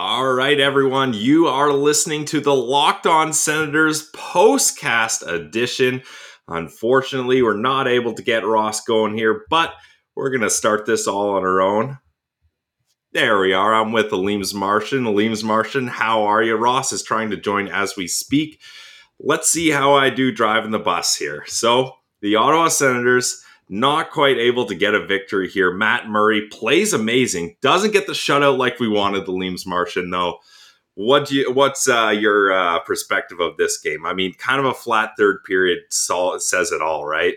All right, everyone, you are listening to the Locked On Senators postcast edition. Unfortunately, we're not able to get Ross going here, but we're going to start this all on our own. There we are. I'm with Aleems Marchand. Aleems Marchand, how are you? Ross is trying to join as we speak. Let's see how I do driving the bus here. So the Ottawa Senators not quite able to get a victory here. Matt Murray plays amazing. Doesn't get the shutout like we wanted, the Aleems Marchand, though. What's your perspective of this game? I mean, kind of a flat third period says it all, right?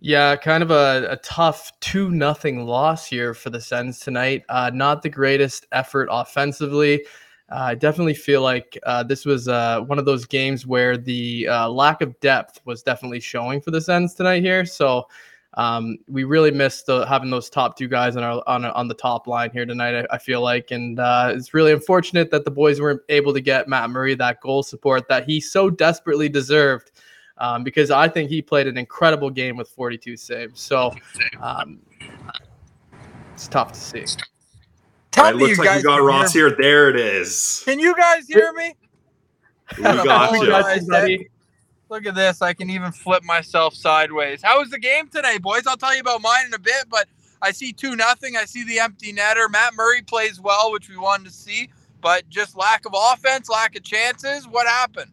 Yeah, kind of a tough 2-0 loss here for the Sens tonight. Not the greatest effort offensively. I definitely feel like this was one of those games where the lack of depth was definitely showing for the Sens tonight here. So we really missed having those top two guys on the top line here tonight, I feel like. And it's really unfortunate that the boys weren't able to get Matt Murray that goal support that he so desperately deserved, because I think he played an incredible game with 42 saves. So it's tough to see. It looks like you got Ross here. There it is. Can you guys hear me? We got you. Look at this. I can even flip myself sideways. How was the game today, boys? I'll tell you about mine in a bit, but I see 2-0. I see the empty netter. Matt Murray plays well, which we wanted to see, but just lack of offense, lack of chances. What happened?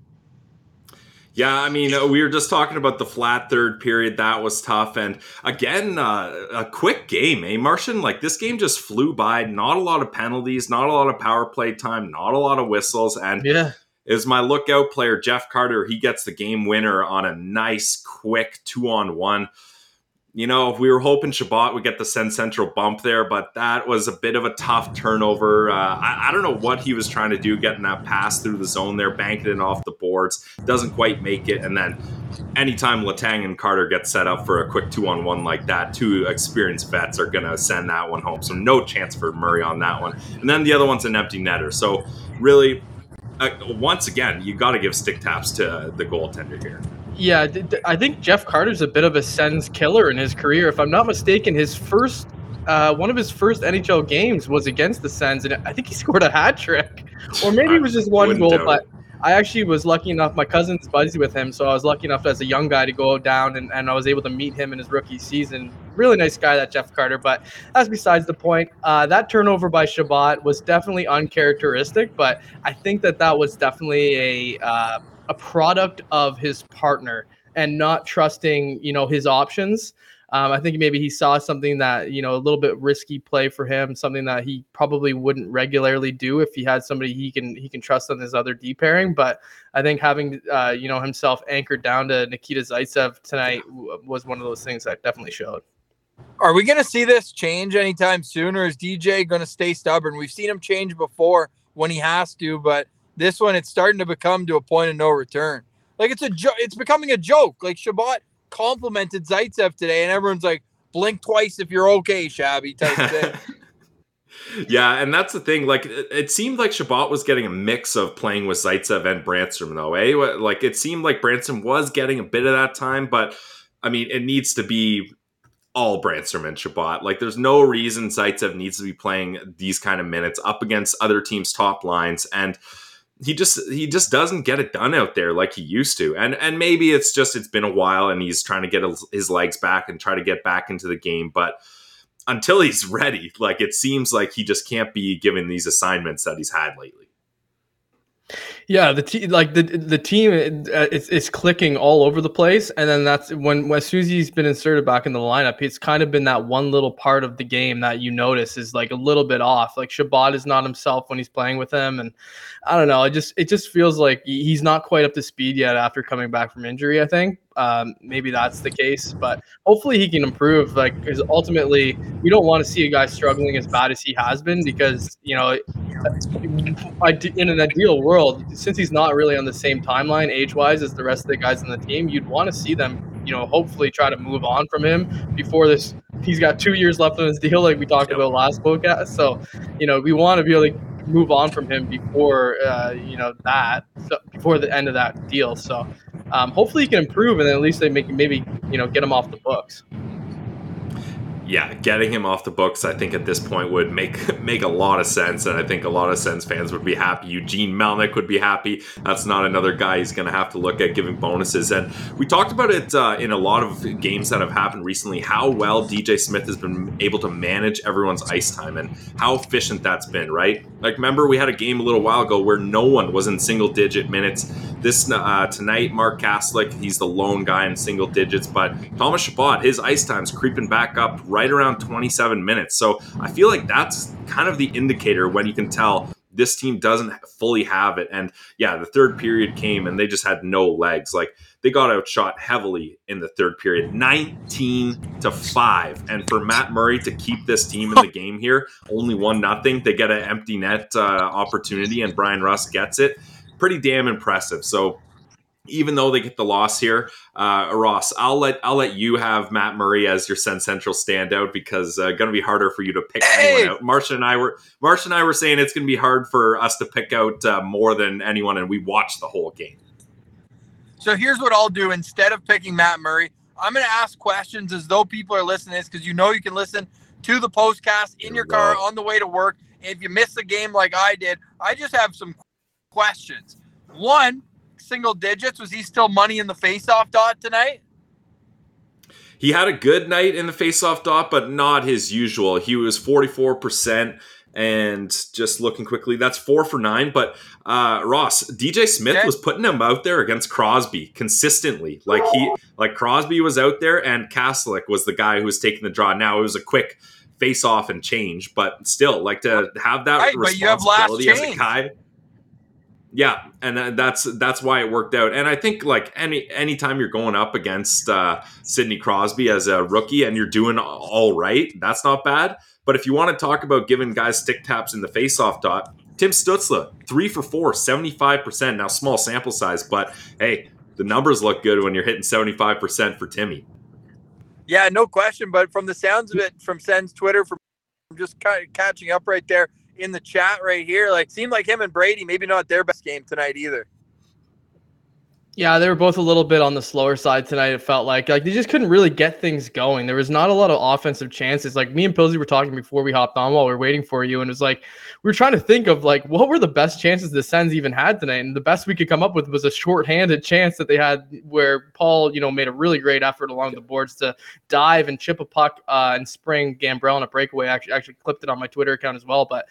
Yeah, I mean, we were just talking about the flat third period. That was tough. And again, a quick game, eh, Marchand? Like, this game just flew by. Not a lot of penalties, not a lot of power play time, not a lot of whistles. And yeah. Is my lookout player, Jeff Carter. He gets the game winner on a nice, quick 2-on-1. You know, we were hoping Chabot would get the Sens Central bump there, but that was a bit of a tough turnover. I don't know what he was trying to do, getting that pass through the zone there, banking it off the boards. Doesn't quite make it. And then anytime Letang and Carter get set up for a quick 2-on-1 like that, two experienced vets are going to send that one home. So no chance for Murray on that one. And then the other one's an empty netter. So really... once again, you got to give stick taps to the goaltender here. Yeah, I think Jeff Carter's a bit of a Sens killer in his career. If I'm not mistaken, his first one of his first NHL games was against the Sens, and I think he scored a hat trick, or maybe it was just one goal. But I actually was lucky enough. My cousin's buddy with him, so I was lucky enough as a young guy to go down, and I was able to meet him in his rookie season. Really nice guy, that Jeff Carter. But that's besides the point. That turnover by Chabot was definitely uncharacteristic, but I think that was definitely a product of his partner and not trusting, you know, his options. I think maybe he saw something that, you know, a little bit risky play for him, something that he probably wouldn't regularly do if he had somebody he can trust on his other D pairing. But I think having, you know, himself anchored down to Nikita Zaitsev tonight was one of those things that definitely showed. Are we going to see this change anytime soon, or is DJ going to stay stubborn? We've seen him change before when he has to, but this one, it's starting to become to a point of no return. Like, it's becoming a joke. Like, Chabot complimented Zaitsev today, and everyone's like, blink twice if you're okay, Shabby, type thing. Yeah, and that's the thing. Like, it seemed like Chabot was getting a mix of playing with Zaitsev and Brännström, though, eh? Like, it seemed like Brännström was getting a bit of that time, but, I mean, it needs to be all Brännström and Chabot. Like, there's no reason Zaitsev needs to be playing these kind of minutes up against other teams' top lines, and he just doesn't get it done out there like he used to. And maybe it's been a while and he's trying to get his legs back and try to get back into the game. But until he's ready, like, it seems like he just can't be given these assignments that he's had lately. Yeah, the team it's clicking all over the place, and then that's when Susie's been inserted back in the lineup, it's kind of been that one little part of the game that you notice is like a little bit off. Like, Chabot is not himself when he's playing with him, and I don't know. It just feels like he's not quite up to speed yet after coming back from injury. I think maybe that's the case, but hopefully he can improve. Like, because ultimately we don't want to see a guy struggling as bad as he has been, because, you know, in an ideal world, since he's not really on the same timeline age-wise as the rest of the guys on the team, you'd want to see them, you know, hopefully try to move on from him before this. He's got 2 years left on his deal, like we talked about last podcast. So, you know, we want to be able to move on from him before, before the end of that deal. So hopefully he can improve, and then at least they maybe, you know, get him off the books. yeah, getting him off the books, I think at this point would make a lot of sense, and I think a lot of Sens fans would be happy. Eugene Melnyk would be happy. That's not another guy he's going to have to look at giving bonuses. And we talked about it in a lot of games that have happened recently, how well DJ Smith has been able to manage everyone's ice time and how efficient that's been, right? Like, remember, we had a game a little while ago where no one was in single-digit minutes. This tonight, Mark Kaslik, he's the lone guy in single digits, but Thomas Chabot, his ice time's creeping back up right around 27 minutes. So I feel like that's kind of the indicator when you can tell this team doesn't fully have it. And yeah, the third period came and they just had no legs. Like, they got outshot heavily in the third period, 19-5. And for Matt Murray to keep this team in the game here, only 1-0, they get an empty net opportunity and Bryan Rust gets it. Pretty damn impressive. So even though they get the loss here, Ross, I'll let you have Matt Murray as your Sens Central standout, because going to be harder for you to pick anyone out. Marchand and I were saying it's going to be hard for us to pick out more than anyone, and we watched the whole game. So here's what I'll do. Instead of picking Matt Murray, I'm going to ask questions as though people are listening to this, because you know you can listen to the podcast in your car on the way to work. And if you miss the game like I did, I just have some questions. One, single digits, was he still money in the faceoff dot tonight? He had a good night in the faceoff dot, but not his usual. He was 44%, and just looking quickly, that's 4 for 9. But Ross, DJ Smith was putting him out there against Crosby consistently. Like Crosby was out there, and Kaslik was the guy who was taking the draw. Now it was a quick faceoff and change, but still, like, to have that responsibility as a guy. Yeah, and that's why it worked out. And I think, like, any time you're going up against Sidney Crosby as a rookie and you're doing all right, that's not bad. But if you want to talk about giving guys stick taps in the faceoff dot, Tim Stützle, 3 for 4, 75%. Now, small sample size, but hey, the numbers look good when you're hitting 75% for Timmy. Yeah, no question. But from the sounds of it, from Sens Twitter, from just kind of catching up right there in the chat right here, like, seemed like him and Brady, maybe not their best game tonight either. Yeah, they were both a little bit on the slower side tonight, it felt like. Like, they just couldn't really get things going. There was not a lot of offensive chances. Like, me and Pilsy were talking before we hopped on while we were waiting for you, and it was like, we were trying to think of, like, what were the best chances the Sens even had tonight? And the best we could come up with was a shorthanded chance that they had where Paul, you know, made a really great effort along the boards to dive and chip a puck and spring Gambrell on a breakaway. Actually clipped it on my Twitter account as well, but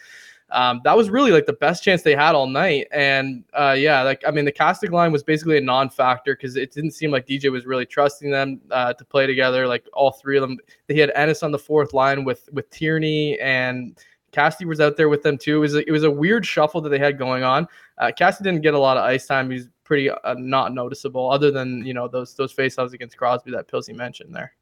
that was really, like, the best chance they had all night. And the casting line was basically a non-factor, because it didn't seem like DJ was really trusting them to play together. Like, all three of them, he had Ennis on the fourth line with Tierney, and Cassie was out there with them too. It was a weird shuffle that they had going on. Cassie didn't get a lot of ice time. He's pretty not noticeable, other than, you know, those faceoffs against Crosby that Pilsy mentioned there.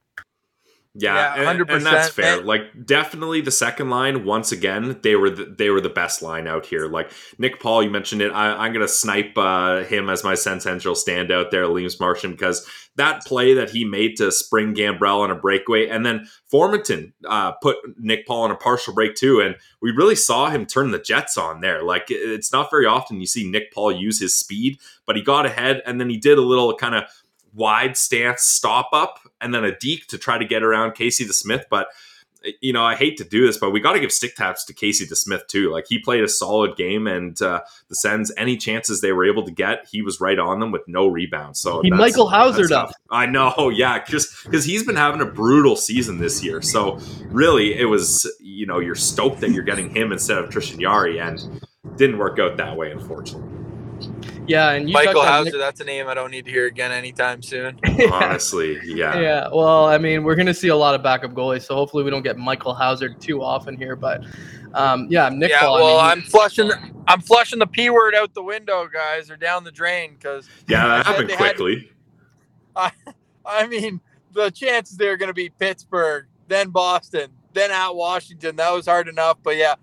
Yeah, 100%. And that's fair. Like, definitely the second line, once again, they were the best line out here. Like, Nick Paul, you mentioned it. I'm going to snipe him as my Sens Central standout there, Leames Marchand, because that play that he made to spring Gambrell on a breakaway, and then Formanton put Nick Paul on a partial break too, and we really saw him turn the Jets on there. Like, it's not very often you see Nick Paul use his speed, but he got ahead, and then he did a little kind of wide stance stop up and then a deke to try to get around Casey DeSmith. But, you know, I hate to do this, but we got to give stick taps to Casey DeSmith too. Like, he played a solid game, and the Sens, any chances they were able to get, he was right on them with no rebounds. So he Michael Hauser up. I know. Yeah. Just because he's been having a brutal season this year. So really it was, you know, you're stoked that you're getting him instead of Tristan Jari, and didn't work out that way, unfortunately. Yeah, and you Michael Hauser, that's a name I don't need to hear again anytime soon. Yeah. Honestly, yeah. Yeah, well, I mean, we're going to see a lot of backup goalies, so hopefully we don't get Michael Hauser too often here. But, Nick Paul. Yeah, well, I'm flushing the P word out the window, guys, or down the drain. Because yeah, that happened quickly. The chances they were going to be Pittsburgh, then Boston, then at Washington. That was hard enough. But, yeah,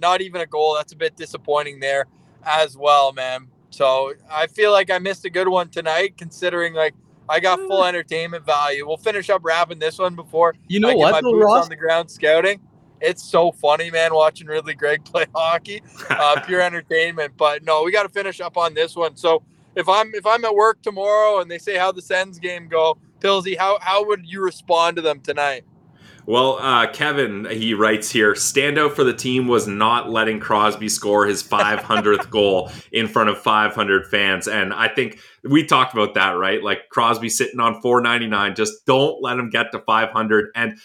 not even a goal. That's a bit disappointing there as well, man. So I feel like I missed a good one tonight, considering, like, I got full entertainment value. We'll finish up wrapping this one before my boots on the ground scouting. It's so funny, man, watching Ridly Greig play hockey, pure entertainment. But no, we got to finish up on this one. So if I'm at work tomorrow and they say, how the Sens game go, Pilsy, how would you respond to them tonight? Well, Kevin, he writes here, standout for the team was not letting Crosby score his 500th goal in front of 500 fans. And I think we talked about that, right? Like Crosby sitting on 499, just don't let him get to 500. And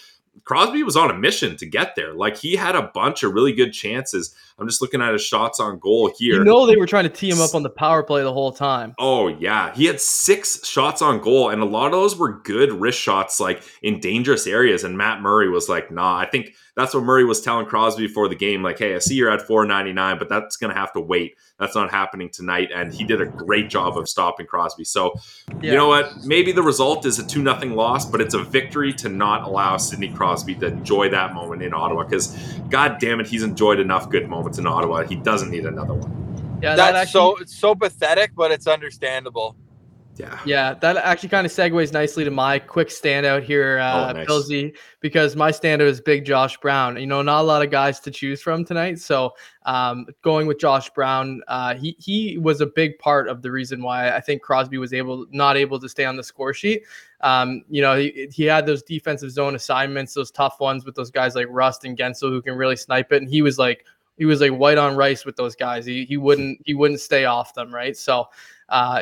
Crosby was on a mission to get there. Like he had a bunch of really good chances. I'm just looking at his shots on goal here. You know they were trying to tee him up on the power play the whole time. Oh, yeah. He had 6 shots on goal, and a lot of those were good wrist shots, like in dangerous areas, and Matt Murray was like, nah. I think that's what Murray was telling Crosby before the game, like, hey, I see you're at 499, but that's going to have to wait. That's not happening tonight, and he did a great job of stopping Crosby. So, yeah. You know what? Maybe the result is a 2-0 loss, but it's a victory to not allow Sidney Crosby to enjoy that moment in Ottawa, because, God damn it, he's enjoyed enough good moments in Ottawa. He doesn't need another one. Yeah, it's so pathetic, but it's understandable. Yeah, that actually kind of segues nicely to my quick standout here, nice. Pilsy, because my standout is big Josh Brown. You know, not a lot of guys to choose from tonight, so going with Josh Brown, he was a big part of the reason why I think Crosby was not able to stay on the score sheet. You know, he had those defensive zone assignments, those tough ones with those guys like Rust and Gensel who can really snipe it, and he was like white on rice with those guys. He wouldn't stay off them, right? So.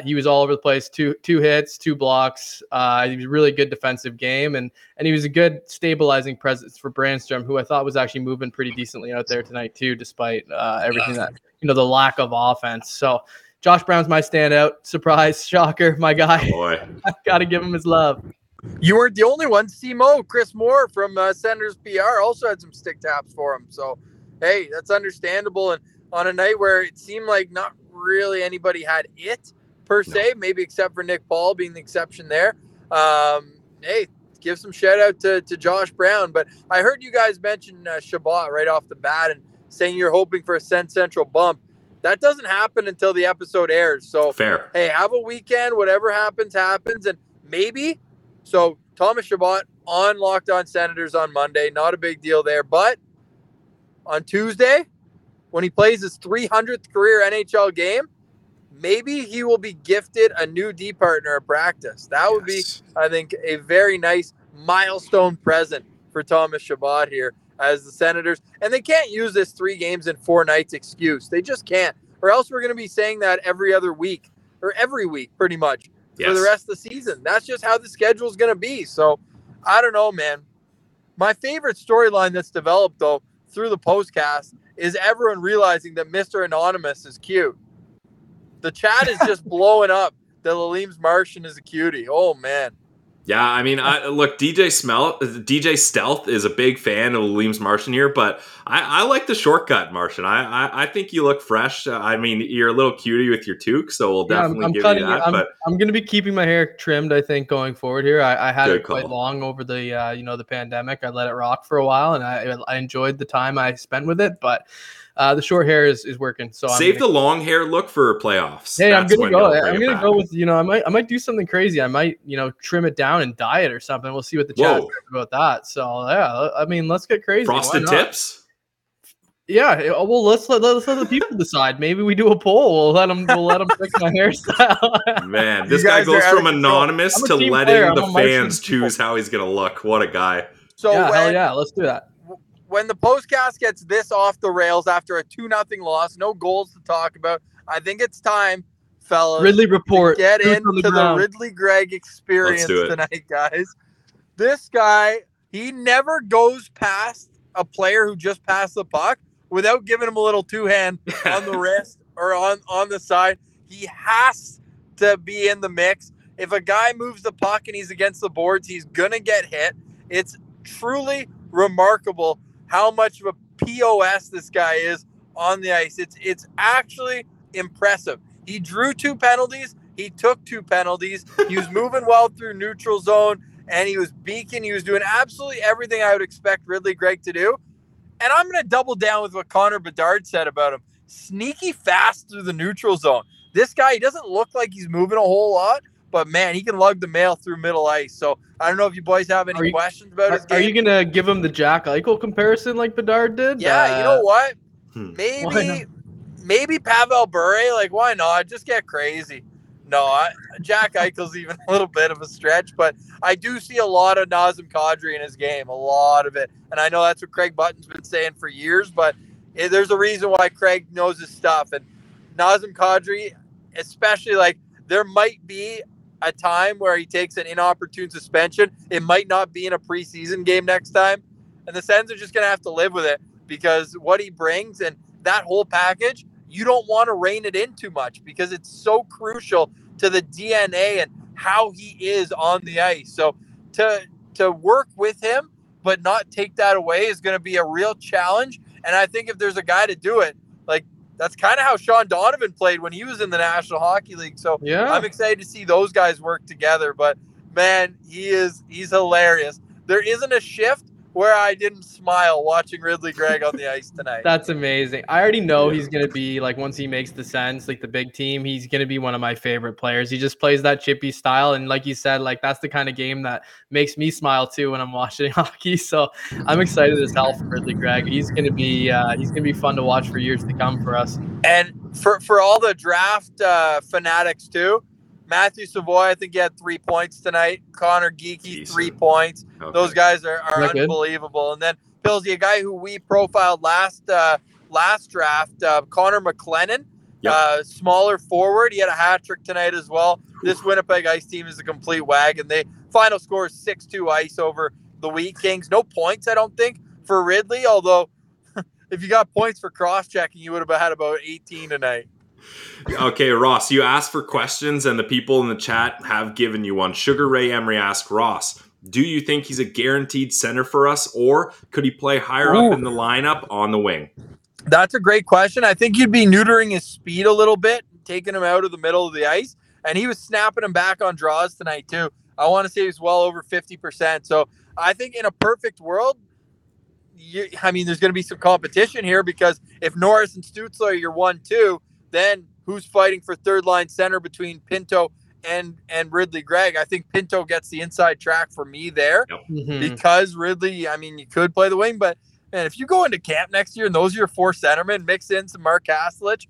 He was all over the place, 2 hits, 2 blocks. He was a really good defensive game, and he was a good stabilizing presence for Brännström, who I thought was actually moving pretty decently out there tonight too, despite everything that, you know, the lack of offense. So Josh Brown's my standout. Surprise, shocker, my guy. Boy. I've got to give him his love. You weren't the only one. C-Mo, Chris Moore from Senators PR also had some stick taps for him. So, hey, that's understandable. And on a night where it seemed like not really anybody had it, per se, maybe except for Nick Paul being the exception there. Hey, give some shout out to Josh Brown. But I heard you guys mention Chabot right off the bat and saying you're hoping for a central bump. That doesn't happen until the episode airs. So, fair. Hey, have a weekend. Whatever happens, happens. And maybe, so Thomas Chabot on Locked On Senators on Monday. Not a big deal there. But on Tuesday, when he plays his 300th career NHL game, maybe he will be gifted a new D partner at practice. That would be, I think, a very nice milestone present for Thomas Chabot here as the Senators. And they can't use this 3 games and 4 nights excuse. They just can't. Or else we're going to be saying that every other week or every week pretty much for the rest of the season. That's just how the schedule is going to be. So I don't know, man. My favorite storyline that's developed, though, through the postcast is everyone realizing that Mr. Anonymous is cute. The chat is just blowing up that Lalim's Martian is a cutie. Oh, man. Yeah, I mean, look, DJ Stealth is a big fan of Lalim's Martian here, but I like the shortcut, Martian. I think you look fresh. I mean, you're a little cutie with your toque, so we'll definitely give you that. I'm going to be keeping my hair trimmed, I think, going forward here. I had it quite long over the the pandemic. I let it rock for a while, and I enjoyed the time I spent with it, but... the short hair is working. So the long hair look for playoffs. Hey, that's I'm gonna go with I might do something crazy. I might trim it down and dye it or something. We'll see what the chat says about that. So yeah, I mean, let's get crazy. Frosted tips. Yeah, well, let's let the people decide. Maybe we do a poll. We'll let them pick my hairstyle. Man, this guy goes from anonymous to letting the fans choose how he's gonna look. What a guy! So let's do that. When the postcast gets this off the rails after a 2-0 loss, no goals to talk about, I think it's time, fellas, Ridly Report. To get into the Ridly Greig experience tonight, guys. This guy, he never goes past a player who just passed the puck without giving him a little two-hand on the wrist or on the side. He has to be in the mix. If a guy moves the puck and he's against the boards, he's going to get hit. It's truly remarkable how much of a POS this guy is on the ice. It's actually impressive. He drew 2 penalties. He took 2 penalties. He was moving well through neutral zone, and he was beaking. He was doing absolutely everything I would expect Ridly Greig to do. And I'm going to double down with what Connor Bedard said about him. Sneaky fast through the neutral zone. This guy, he doesn't look like he's moving a whole lot, but, man, he can lug the mail through middle ice. So, I don't know if you boys have any questions about his game. Are you going to give him the Jack Eichel comparison like Bedard did? Yeah, you know what? Maybe Pavel Bure, like, why not? Just get crazy. No, Jack Eichel's even a little bit of a stretch, but I do see a lot of Nazem Kadri in his game, a lot of it. And I know that's what Craig Button's been saying for years, but there's a reason why Craig knows his stuff. And Nazem Kadri, especially, like, there might be a time where he takes an inopportune suspension. It might not be in a preseason game next time. And the Sens are just going to have to live with it because what he brings and that whole package, you don't want to rein it in too much because it's so crucial to the DNA and how he is on the ice. So to work with him but not take that away is going to be a real challenge. And I think if there's a guy to do it, like, that's kind of how Sean Donovan played when he was in the National Hockey League. So yeah. I'm excited to see those guys work together. But, man, he's hilarious. There isn't a shift where I didn't smile watching Ridly Greig on the ice tonight. That's amazing. I already know he's going to be, like, once he makes the Sens, like, the big team, he's going to be one of my favorite players. He just plays that chippy style. And like you said, like, that's the kind of game that makes me smile too when I'm watching hockey. So I'm excited as hell for Ridly Greig. He's going to be fun to watch for years to come for us. And for all the draft fanatics too, Matthew Savoie, I think he had 3 points tonight. Connor Geekie, 3 points. Okay. Those guys are unbelievable. Good? And then, Pillsy, a guy who we profiled last draft, Connor McLennan, yep. Smaller forward. He had a hat trick tonight as well. This Winnipeg Ice team is a complete wagon. They final score is 6-2 Ice over the Wheat Kings. No points, I don't think, for Ridly, although if you got points for cross-checking, you would have had about 18 tonight. Okay, Ross, you asked for questions, and the people in the chat have given you one. Sugar Ray Emery asked, Ross, do you think he's a guaranteed center for us, or could he play higher up in the lineup on the wing? That's a great question. I think you'd be neutering his speed a little bit, taking him out of the middle of the ice, and he was snapping him back on draws tonight too. I want to say he's well over 50%. So I think in a perfect world, there's going to be some competition here because if Norris and Stützle are your 1-2, then who's fighting for third-line center between Pinto and Ridly Greig? I think Pinto gets the inside track for me there because Ridly, you could play the wing, but man, if you go into camp next year and those are your four centermen, mix in some Mark Kaslich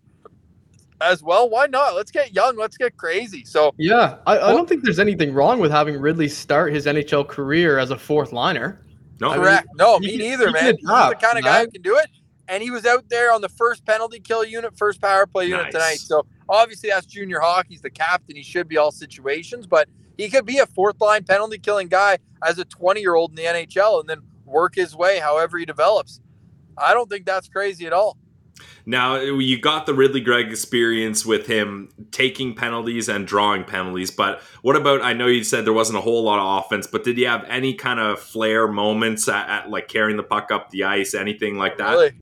as well, why not? Let's get young. Let's get crazy. So yeah, I don't think there's anything wrong with having Ridly start his NHL career as a fourth-liner. No, correct. Me neither, man. He's the kind of guy who can do it. And he was out there on the first penalty kill unit, first power play unit tonight. So obviously that's junior hockey. He's the captain. He should be all situations, but he could be a fourth-line penalty-killing guy as a 20-year-old in the NHL and then work his way however he develops. I don't think that's crazy at all. Now, you got the Ridly Greig experience with him taking penalties and drawing penalties, but what about, I know you said there wasn't a whole lot of offense, but did he have any kind of flair moments at like carrying the puck up the ice, anything like that? Really?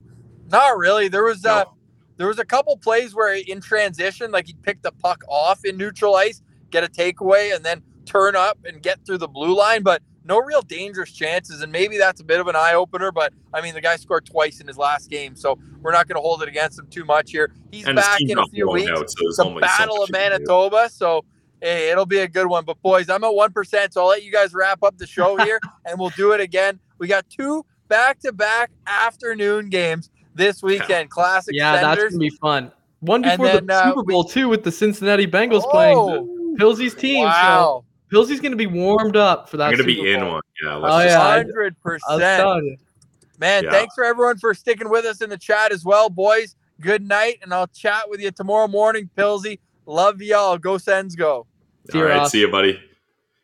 Not really. There was a couple plays where in transition, like he'd pick the puck off in neutral ice, get a takeaway, and then turn up and get through the blue line, but no real dangerous chances. And maybe that's a bit of an eye-opener, but, the guy scored twice in his last game, so we're not going to hold it against him too much here. He's back in a few weeks. The Battle of Manitoba, so hey, it'll be a good one. But, boys, I'm at 1%, so I'll let you guys wrap up the show here, and we'll do it again. We got two back-to-back afternoon games this weekend. Classic Senators. Yeah, that's going to be fun. One before then, the Super Bowl, too, with the Cincinnati Bengals playing Pilsy's team. Wow. So Pilsy's going to be warmed up for that Super Bowl. Going to be in one. Yeah, 100%. Man, thanks for everyone for sticking with us in the chat as well, boys. Good night, and I'll chat with you tomorrow morning, Pilsy. Love y'all. Go Sens, go. All right, see you, buddy.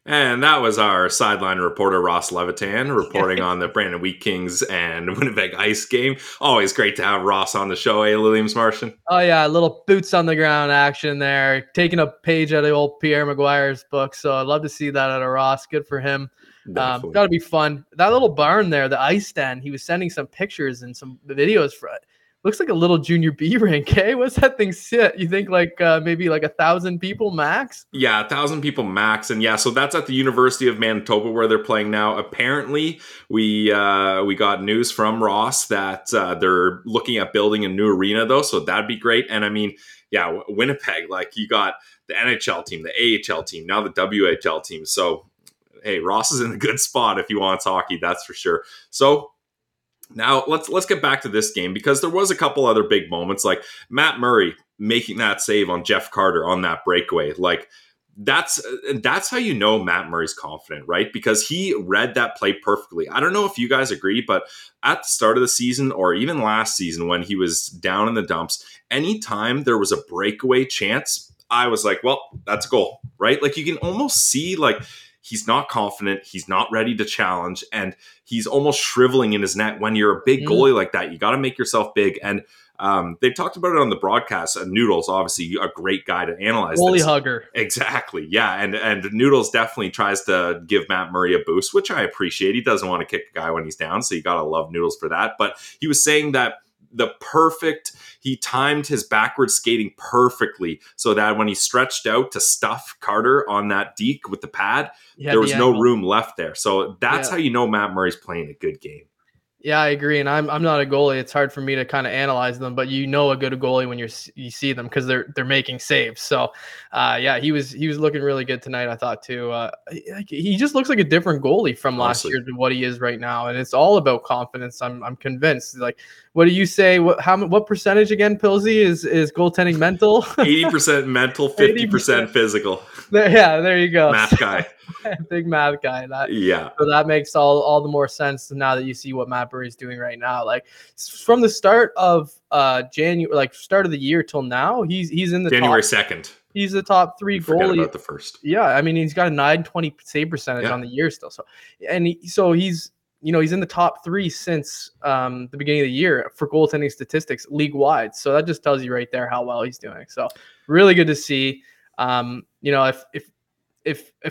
And that was our sideline reporter, Ross Levitan, reporting on the Brandon Wheat Kings and Winnipeg Ice game. Always great to have Ross on the show, Williams Martian? Oh, yeah, a little boots on the ground action there, taking a page out of old Pierre Maguire's book. So I'd love to see that out of Ross. Good for him. Got to be fun. That little barn there, the ice stand, he was sending some pictures and some videos for it. Looks like a little junior B rink, hey? What's that thing sit? You think maybe 1,000 people max? Yeah, 1,000 people max. And so that's at the University of Manitoba where they're playing now. Apparently, we got news from Ross that they're looking at building a new arena, though. So that'd be great. And Winnipeg, you got the NHL team, the AHL team, now the WHL team. So, hey, Ross is in a good spot if he wants hockey, that's for sure. So, now, let's get back to this game because there was a couple other big moments. Like Matt Murray making that save on Jeff Carter on that breakaway. Like, that's how you know Matt Murray's confident, right? Because he read that play perfectly. I don't know if you guys agree, but at the start of the season or even last season when he was down in the dumps, anytime there was a breakaway chance, I was like, well, that's a goal, right? Like, you can almost see, like, he's not confident. He's not ready to challenge. And he's almost shriveling in his net. When you're a big goalie like that, you got to make yourself big. And they've talked about it on the broadcast. Noodles, obviously, a great guy to analyze. Goalie hugger. Exactly. Yeah. And Noodles definitely tries to give Matt Murray a boost, which I appreciate. He doesn't want to kick a guy when he's down. So you got to love Noodles for that. But he was saying that he timed his backward skating perfectly so that when he stretched out to stuff Carter on that deke with the pad, there was no room left there. So that's how you know Matt Murray's playing a good game. Yeah, I agree. And I'm not a goalie. It's hard for me to kind of analyze them, but you know a good goalie when you see them because they're making saves. So, he was looking really good tonight, I thought, too. He just looks like a different goalie from last year to what he is right now, and it's all about confidence, I'm convinced. Like, what do you say? What percentage, again, Pilsy, is goaltending mental? 80% mental, 50% physical. Yeah, there you go. Math guy. Big math guy. So that makes all the more sense now that you see what Matt Murray's doing right now. Like, from the start of January, like start of the year till now, he's in the January 2nd. He's the top three goalie. About the first. Yeah, I mean, he's got a 920 save percentage on the year still. So, he's. You know, he's in the top three since the beginning of the year for goaltending statistics league-wide. So that just tells you right there how well he's doing. So really good to see. If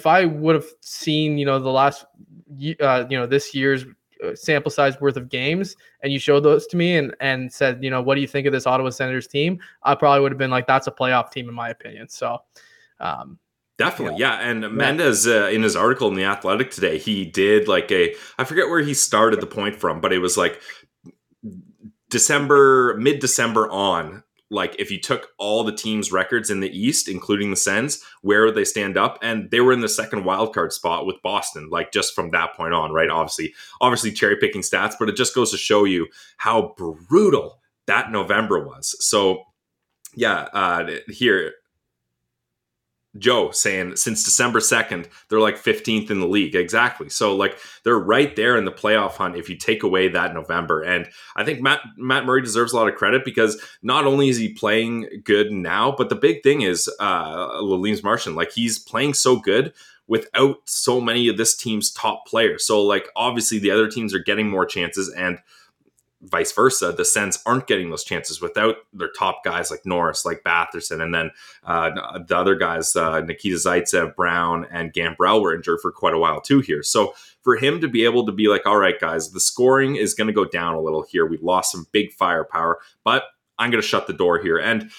I would have seen, the last, this year's sample size worth of games and you showed those to me and said, what do you think of this Ottawa Senators team? I probably would have been like, that's a playoff team in my opinion. So, definitely. Yeah. And Mendez, in his article in The Athletic today, he did like I forget where he started the point from, but it was like mid-December on. Like, if you took all the teams' records in the East, including the Sens, where would they stand up? And they were in the second wildcard spot with Boston, like, just from that point on, right? Obviously cherry-picking stats, but it just goes to show you how brutal that November was. So, yeah, here... Joe saying since December 2nd, they're like 15th in the league. Exactly. So like they're right there in the playoff hunt if you take away that November. And I think Matt Murray deserves a lot of credit because not only is he playing good now, but the big thing is Leames Marchand. Like he's playing so good without so many of this team's top players. So like obviously the other teams are getting more chances and vice versa, the Sens aren't getting those chances without their top guys like Norris, like Batherson, and then the other guys, Nikita Zaitsev, Brown, and Gambrell were injured for quite a while too here. So for him to be able to be like, all right, guys, the scoring is going to go down a little here. We lost some big firepower, but I'm going to shut the door here. And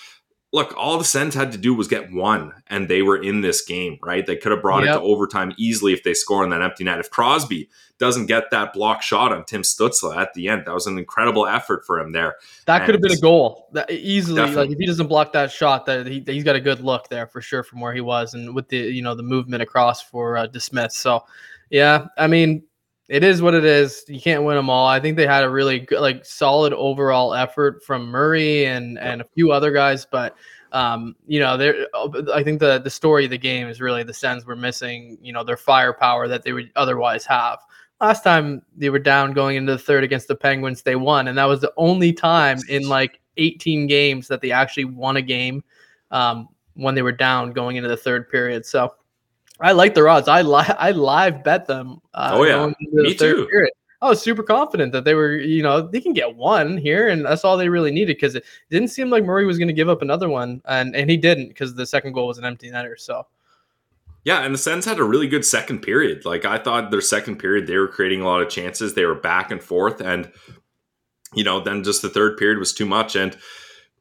look, all the Sens had to do was get one, and they were in this game, right? They could have brought it to overtime easily if they score on that empty net. If Crosby doesn't get that block shot on Tim Stützle at the end. That was an incredible effort for him there. That could have been a goal that easily. Definitely. Like if he doesn't block that shot, that he's got a good look there for sure from where he was, and with the the movement across for DeSmith. So, yeah, I mean, it is what it is. You can't win them all. I think they had a really good, like solid overall effort from Murray and a few other guys, but. I think the story of the game is really the Sens were missing, their firepower that they would otherwise have. Last time they were down going into the third against the Penguins, they won. And that was the only time in like 18 games that they actually won a game when they were down going into the third period. So I like their odds. I live bet them. Going into the third period. I was super confident that they were, they can get one here, and that's all they really needed because it didn't seem like Murray was going to give up another one, and he didn't because the second goal was an empty netter. So, yeah, and the Sens had a really good second period. Like I thought their second period, they were creating a lot of chances. They were back and forth, and then just the third period was too much. And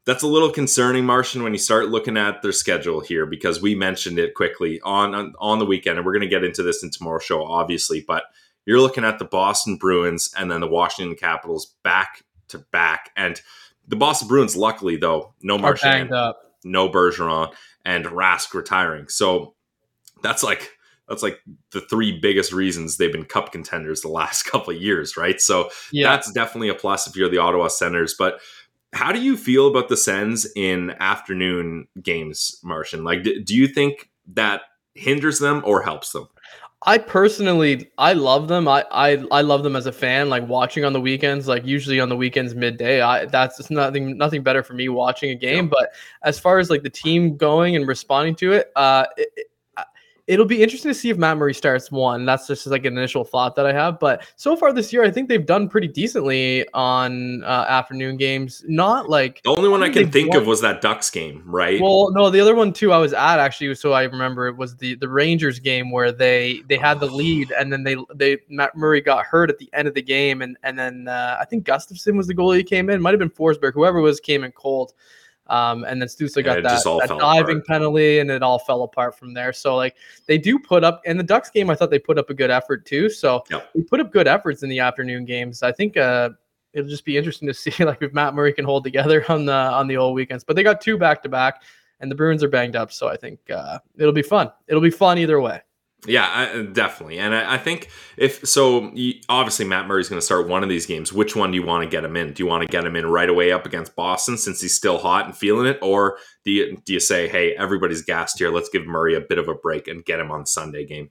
that's a little concerning, Marchand, when you start looking at their schedule here because we mentioned it quickly on the weekend, and we're going to get into this in tomorrow's show, obviously, but. You're looking at the Boston Bruins and then the Washington Capitals back to back. And the Boston Bruins, luckily, though, no Marchand, no Bergeron, and Rask retiring. So that's like the three biggest reasons they've been cup contenders the last couple of years, right? So that's definitely a plus if you're the Ottawa Senators. But How do you feel about the Sens in afternoon games, Marchand? Like, do you think that hinders them or helps them? I personally, I love them. I love them as a fan, like watching on the weekends, like usually on the weekends midday. That's just nothing better for me watching a game. Yeah. But as far as like the team going and responding to it, it'll be interesting to see if Matt Murray starts one. That's just like an initial thought that I have. But so far this year, I think they've done pretty decently on afternoon games. Not like the only one I can think of was that Ducks game, right? Well, no, the other one too I was at actually, so I remember it was the Rangers game where they had the lead and then they Matt Murray got hurt at the end of the game and then I think Gustafsson was the goalie who came in. Might have been Forsberg, whoever was came in cold. And then Stützle got that diving penalty, and it all fell apart from there. So, like, they do put up – and the Ducks game, I thought they put up a good effort too. So, they put up good efforts in the afternoon games. I think it'll just be interesting to see, like, if Matt Murray can hold together on the old weekends. But they got two back-to-back, and the Bruins are banged up. So, I think it'll be fun. It'll be fun either way. Yeah, definitely. And I think if so, obviously Matt Murray's going to start one of these games. Which one do you want to get him in? Do you want to get him in right away up against Boston since he's still hot and feeling it? Or do you say, hey, everybody's gassed here. Let's give Murray a bit of a break and get him on Sunday game?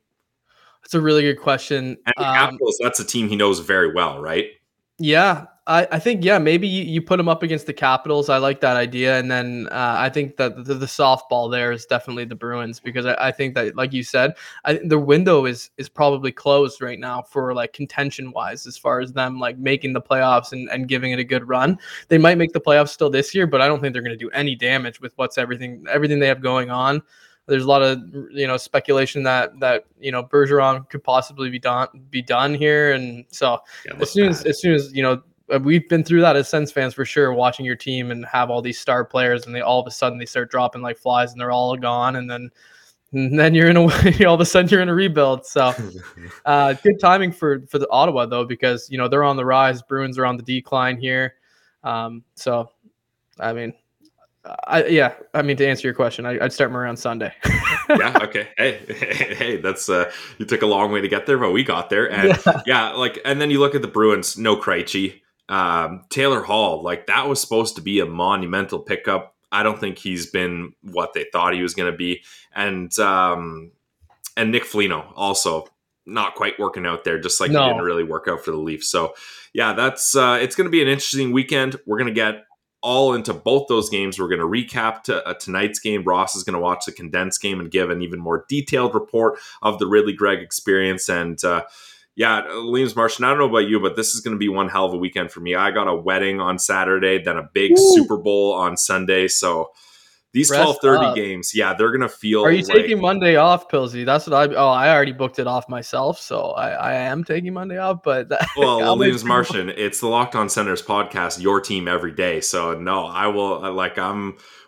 That's a really good question. And the Capitals, that's a team he knows very well, right? Yeah, I think, yeah, maybe you put him up against the Capitals. I like that idea. And then I think that the softball there is definitely the Bruins because I think that, like you said, the window is probably closed right now for like contention-wise as far as them like making the playoffs and giving it a good run. They might make the playoffs still this year, but I don't think they're going to do any damage with what's everything they have going on. There's a lot of speculation that Bergeron could possibly be done here, and so yeah, as soon as we've been through that as Sens fans for sure, watching your team and have all these star players, and they all of a sudden they start dropping like flies, and they're all gone, and then you're in a way all of a sudden you're in a rebuild. So good timing for the Ottawa though, because they're on the rise, Bruins are on the decline here, so I mean. To answer your question, I'd start Murray on Sunday. Yeah. Okay. Hey, that's you took a long way to get there, but we got there. And and then you look at the Bruins, no Krejci, Taylor Hall, like that was supposed to be a monumental pickup. I don't think he's been what they thought he was going to be. And Nick Foligno also not quite working out there, just like he didn't really work out for the Leafs. So yeah, that's it's going to be an interesting weekend. We're going to get all into both those games. We're going to recap tonight's game. Ross is going to watch the condensed game and give an even more detailed report of the Ridly Greig experience. And Liam's Marchand, I don't know about you, but this is going to be one hell of a weekend for me. I got a wedding on Saturday, then a big Super Bowl on Sunday. So these 12:30 games, yeah, they're going to feel. Are you taking Monday off, Pilsy? That's what I already booked it off myself, so I am taking Monday off. But Liam's Marchand, it's the Locked On Senators podcast, your team every day. So no, I will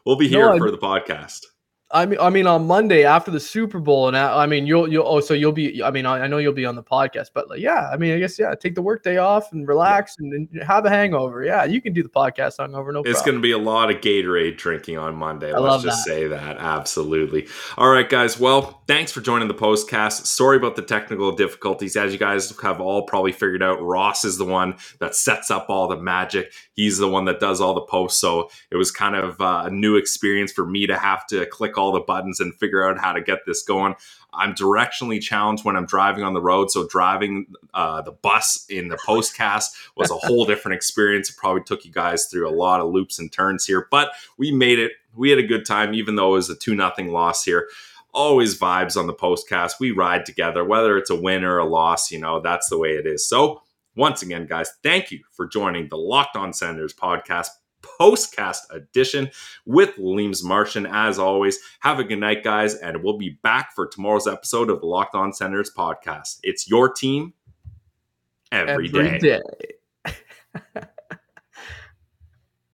we'll be here for the podcast. I mean, on Monday after the Super Bowl, and I know you'll be on the podcast, but take the work day off and relax and have a hangover. Yeah, you can do the podcast hangover, no problem. It's going to be a lot of Gatorade drinking on Monday. Let's just say that. Absolutely. All right, guys. Well, thanks for joining the podcast. Sorry about the technical difficulties. As you guys have all probably figured out, Ross is the one that sets up all the magic. He's the one that does all the posts. So it was kind of a new experience for me to have to click all the buttons and figure out how to get this going. I'm directionally challenged when I'm driving on the road, so driving the bus in the postcast was a whole different experience. It probably took you guys through a lot of loops and turns here, but we made it. We had a good time, even though it was a 2-0 loss here. Always vibes on the postcast. We ride together, whether it's a win or a loss, that's the way it is. So once again, guys, thank you for joining the Locked On Senators podcast, postcast edition with Liam's Marchand. As always, have a good night, guys, and we'll be back for tomorrow's episode of the Locked On Senators podcast. It's your team every day.